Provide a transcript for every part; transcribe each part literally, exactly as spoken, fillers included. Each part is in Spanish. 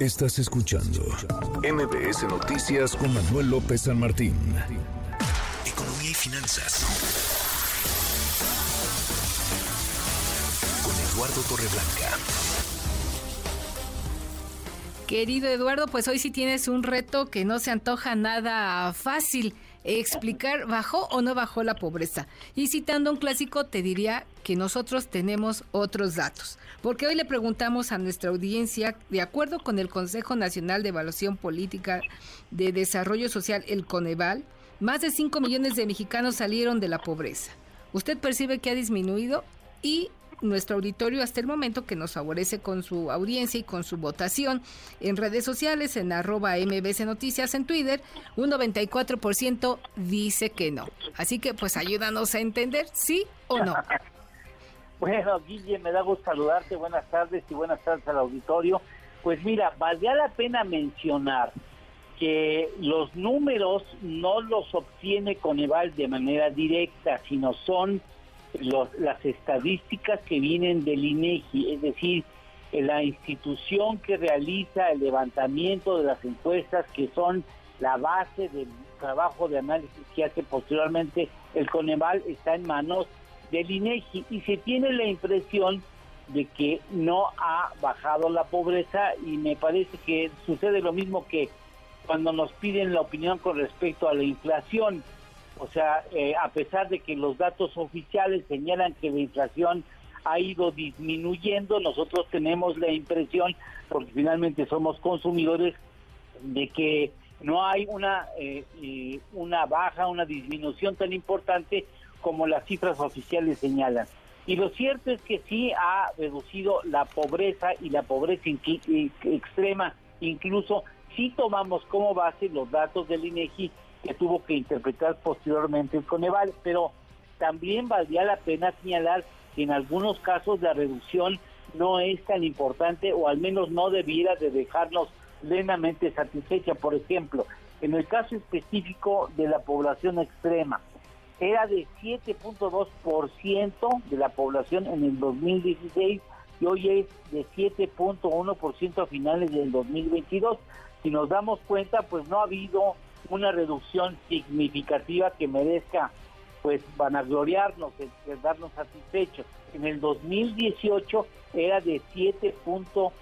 Estás escuchando M V S Noticias con Manuel López San Martín. Economía y finanzas con Eduardo Torreblanca. Querido Eduardo, pues hoy sí tienes un reto que no se antoja nada fácil. Explicar, ¿bajó o no bajó la pobreza? Y citando un clásico, te diría que nosotros tenemos otros datos, porque hoy le preguntamos a nuestra audiencia, de acuerdo con el Consejo Nacional de Evaluación Política de Desarrollo Social, el CONEVAL, más de cinco millones de mexicanos salieron de la pobreza. ¿Usted percibe que ha disminuido? Y nuestro auditorio, hasta el momento, que nos favorece con su audiencia y con su votación en redes sociales, en arroba M V S Noticias en Twitter, un noventa y cuatro por ciento dice que no. Así que pues ayúdanos a entender, ¿sí o no? Bueno, Guille, me da gusto saludarte, buenas tardes y buenas tardes al auditorio. Pues mira, valía la pena mencionar que los números no los obtiene Coneval de manera directa, sino son Los, las estadísticas que vienen del INEGI, es decir, la institución que realiza el levantamiento de las encuestas, que son la base del trabajo de análisis que hace posteriormente el Coneval, está en manos del INEGI, y se tiene la impresión de que no ha bajado la pobreza, y me parece que sucede lo mismo que cuando nos piden la opinión con respecto a la inflación. O sea, eh, a pesar de que los datos oficiales señalan que la inflación ha ido disminuyendo, nosotros tenemos la impresión, porque finalmente somos consumidores, de que no hay una eh, eh, una baja, una disminución tan importante como las cifras oficiales señalan. Y lo cierto es que sí ha reducido la pobreza, y la pobreza in- extrema, incluso si tomamos como base los datos del INEGI, que tuvo que interpretar posteriormente el Coneval. Pero también valía la pena señalar que en algunos casos la reducción no es tan importante, o al menos no debiera de dejarnos plenamente satisfecha. Por ejemplo, en el caso específico de la población extrema, era de siete punto dos por ciento de la población en el dos mil dieciséis y hoy es de siete punto uno por ciento a finales del dos mil veintidós. Si nos damos cuenta, pues no ha habido una reducción significativa que merezca pues vanagloriarnos, darnos satisfechos. En el dos mil dieciocho era de siete punto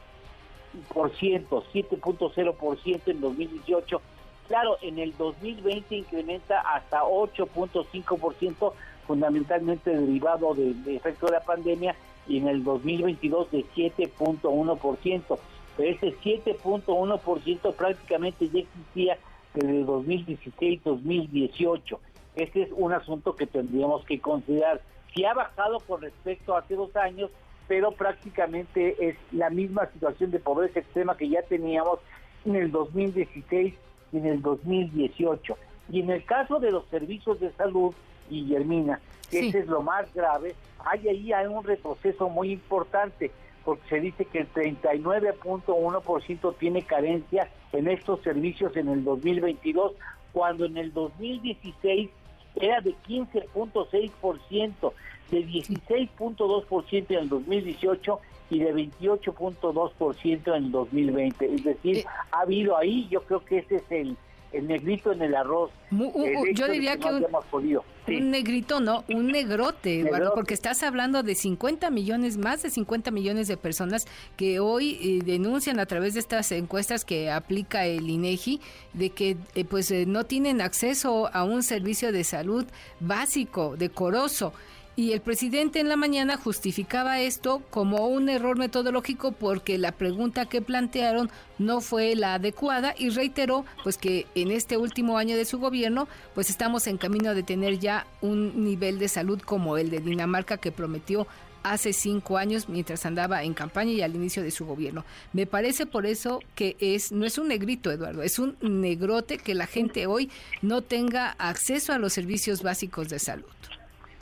cero por ciento en dos mil dieciocho. Claro, en el dos mil veinte incrementa hasta ocho punto cinco por ciento, fundamentalmente derivado del de efecto de la pandemia, y en el dos mil veintidós de siete punto uno por ciento. Pero ese siete punto uno por ciento prácticamente ya existía desde dos mil dieciséis a dos mil dieciocho. Este es un asunto que tendríamos que considerar. Sí ha bajado con respecto a hace dos años, pero prácticamente es la misma situación de pobreza extrema que ya teníamos en el dos mil dieciséis y en el dos mil dieciocho. Y en el caso de los servicios de salud, Guillermina, que sí, este es lo más grave, hay ahí hay un retroceso muy importante, porque se dice que el treinta y nueve punto uno por ciento tiene carencia en estos servicios en el dos mil veintidós, cuando en el dos mil dieciséis era de quince punto seis por ciento, de dieciséis punto dos por ciento en el dos mil dieciocho y de veintiocho punto dos por ciento en el dos mil veinte. Es decir, ha habido ahí, yo creo que ese es el, el negrito en el arroz. Uh, uh, el yo diría que, que no un, sí. un negrito, no, un negrote, Eduardo, porque estás hablando de cincuenta millones, más de cincuenta millones de personas que hoy eh, denuncian a través de estas encuestas que aplica el INEGI, de que eh, pues eh, no tienen acceso a un servicio de salud básico, decoroso. Y el presidente en la mañana justificaba esto como un error metodológico porque la pregunta que plantearon no fue la adecuada, y reiteró pues que en este último año de su gobierno pues estamos en camino de tener ya un nivel de salud como el de Dinamarca que prometió hace cinco años mientras andaba en campaña y al inicio de su gobierno. Me parece por eso que es no es un negrito, Eduardo, es un negrote que la gente hoy no tenga acceso a los servicios básicos de salud.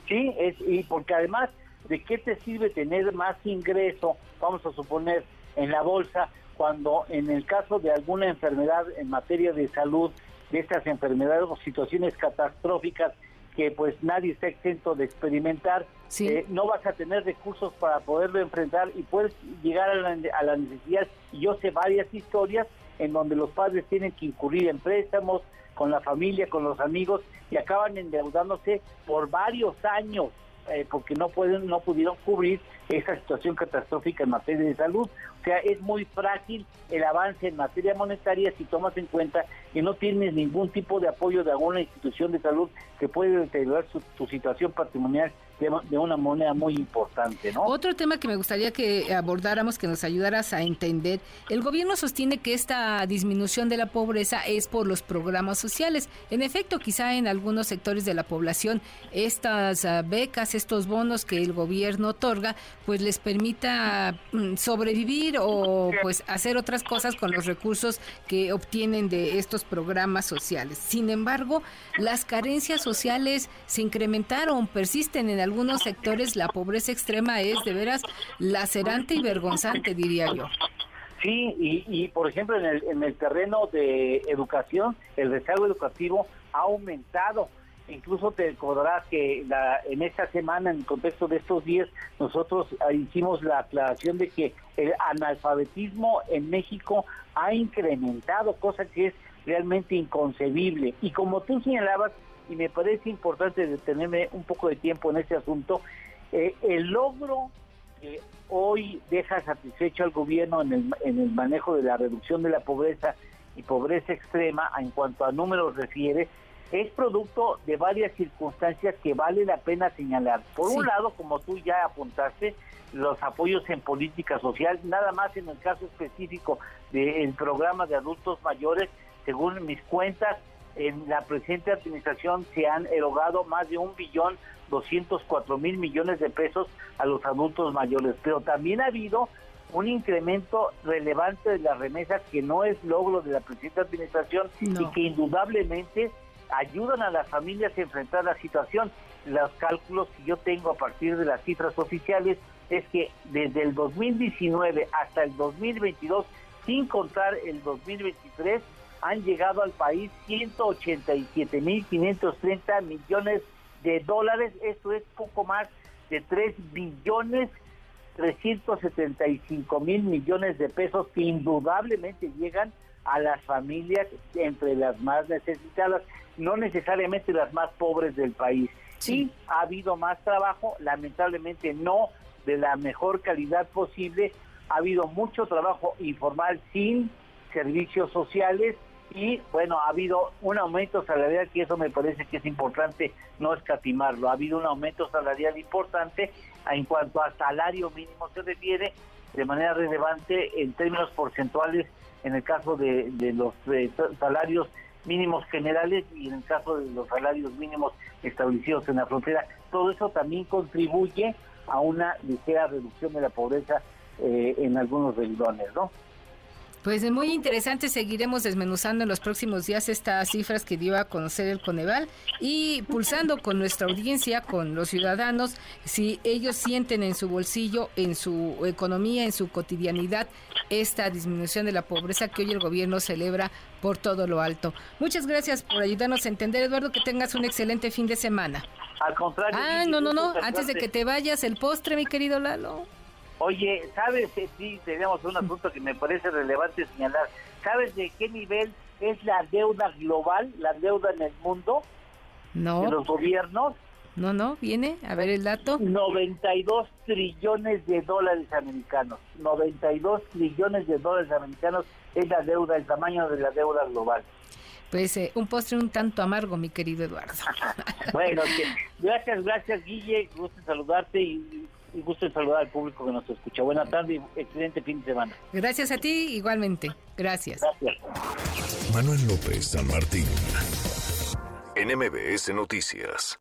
Sí, es, y porque además, ¿de qué te sirve tener más ingreso, vamos a suponer, en la bolsa, cuando en el caso de alguna enfermedad en materia de salud, de estas enfermedades o situaciones catastróficas que pues nadie está exento de experimentar, sí. eh, no vas a tener recursos para poderlo enfrentar y puedes llegar a la, a la necesidad. Yo sé varias historias en donde los padres tienen que incurrir en préstamos con la familia, con los amigos, y acaban endeudándose por varios años eh, porque no pueden, no pudieron cubrir esa situación catastrófica en materia de salud. O sea, es muy frágil el avance en materia monetaria si tomas en cuenta que no tienes ningún tipo de apoyo de alguna institución de salud que puede deteriorar su, su situación patrimonial de, de una manera muy importante, ¿no? Otro tema que me gustaría que abordáramos, que nos ayudaras a entender: el gobierno sostiene que esta disminución de la pobreza es por los programas sociales. En efecto, quizá en algunos sectores de la población estas becas, estos bonos que el gobierno otorga, pues les permita sobrevivir o pues hacer otras cosas con los recursos que obtienen de estos programas sociales. Sin embargo, las carencias sociales se incrementaron, persisten en algunos sectores. La pobreza extrema es de veras lacerante y vergonzante, diría yo. Sí, y, y por ejemplo en el, en el terreno de educación, el rezago educativo ha aumentado. Incluso te recordarás que la, en esta semana, en el contexto de estos días, nosotros hicimos la aclaración de que el analfabetismo en México ha incrementado, cosa que es realmente inconcebible. Y como tú señalabas, y me parece importante detenerme un poco de tiempo en este asunto, eh, el logro que hoy deja satisfecho al gobierno en el, en el manejo de la reducción de la pobreza y pobreza extrema, en cuanto a números refiere, es producto de varias circunstancias que vale la pena señalar. Por sí. un lado, como tú ya apuntaste, los apoyos en política social, nada más en el caso específico del programa de adultos mayores, según mis cuentas, en la presente administración se han erogado más de un billón doscientos cuatro mil millones de pesos a los adultos mayores. Pero también ha habido un incremento relevante de las remesas, que no es logro de la presente administración, no. y que indudablemente ayudan a las familias a enfrentar la situación. Los cálculos que yo tengo a partir de las cifras oficiales es que desde el dos mil diecinueve hasta el dos mil veintidós, sin contar el dos mil veintitrés, han llegado al país ciento ochenta y siete mil quinientos treinta millones de dólares. Esto es poco más de tres billones trescientos setenta y cinco mil millones de pesos que indudablemente llegan a las familias entre las más necesitadas, no necesariamente las más pobres del país. Sí, ha habido más trabajo, lamentablemente no de la mejor calidad posible. Ha habido mucho trabajo informal sin servicios sociales y, bueno, ha habido un aumento salarial, que eso me parece que es importante no escatimarlo. Ha habido un aumento salarial importante en cuanto a salario mínimo se refiere, de manera relevante en términos porcentuales en el caso de, de los de salarios mínimos generales y en el caso de los salarios mínimos establecidos en la frontera. Todo eso también contribuye a una ligera reducción de la pobreza eh, en algunos renglones, ¿no? Pues es muy interesante, seguiremos desmenuzando en los próximos días estas cifras que dio a conocer el Coneval y pulsando con nuestra audiencia, con los ciudadanos, si ellos sienten en su bolsillo, en su economía, en su cotidianidad, esta disminución de la pobreza que hoy el gobierno celebra por todo lo alto. Muchas gracias por ayudarnos a entender, Eduardo, que tengas un excelente fin de semana. Al contrario. Ah, no, no, no, antes de que te vayas, el postre, mi querido Lalo. Oye, ¿sabes? Sí, tenemos un asunto que me parece relevante señalar. ¿Sabes de qué nivel es la deuda global, la deuda en el mundo? No. ¿De los gobiernos? No, no, viene, a ver el dato. noventa y dos trillones de dólares americanos. noventa y dos trillones de dólares americanos es la deuda, el tamaño de la deuda global. Pues eh, un postre un tanto amargo, mi querido Eduardo. Bueno, que, gracias, gracias, Guille. Gusto saludarte y... y gusto en saludar al público que nos escucha. Buenas tardes y excelente fin de semana. Gracias a ti, igualmente. Gracias. Gracias. Manuel López San Martín, en M V S Noticias.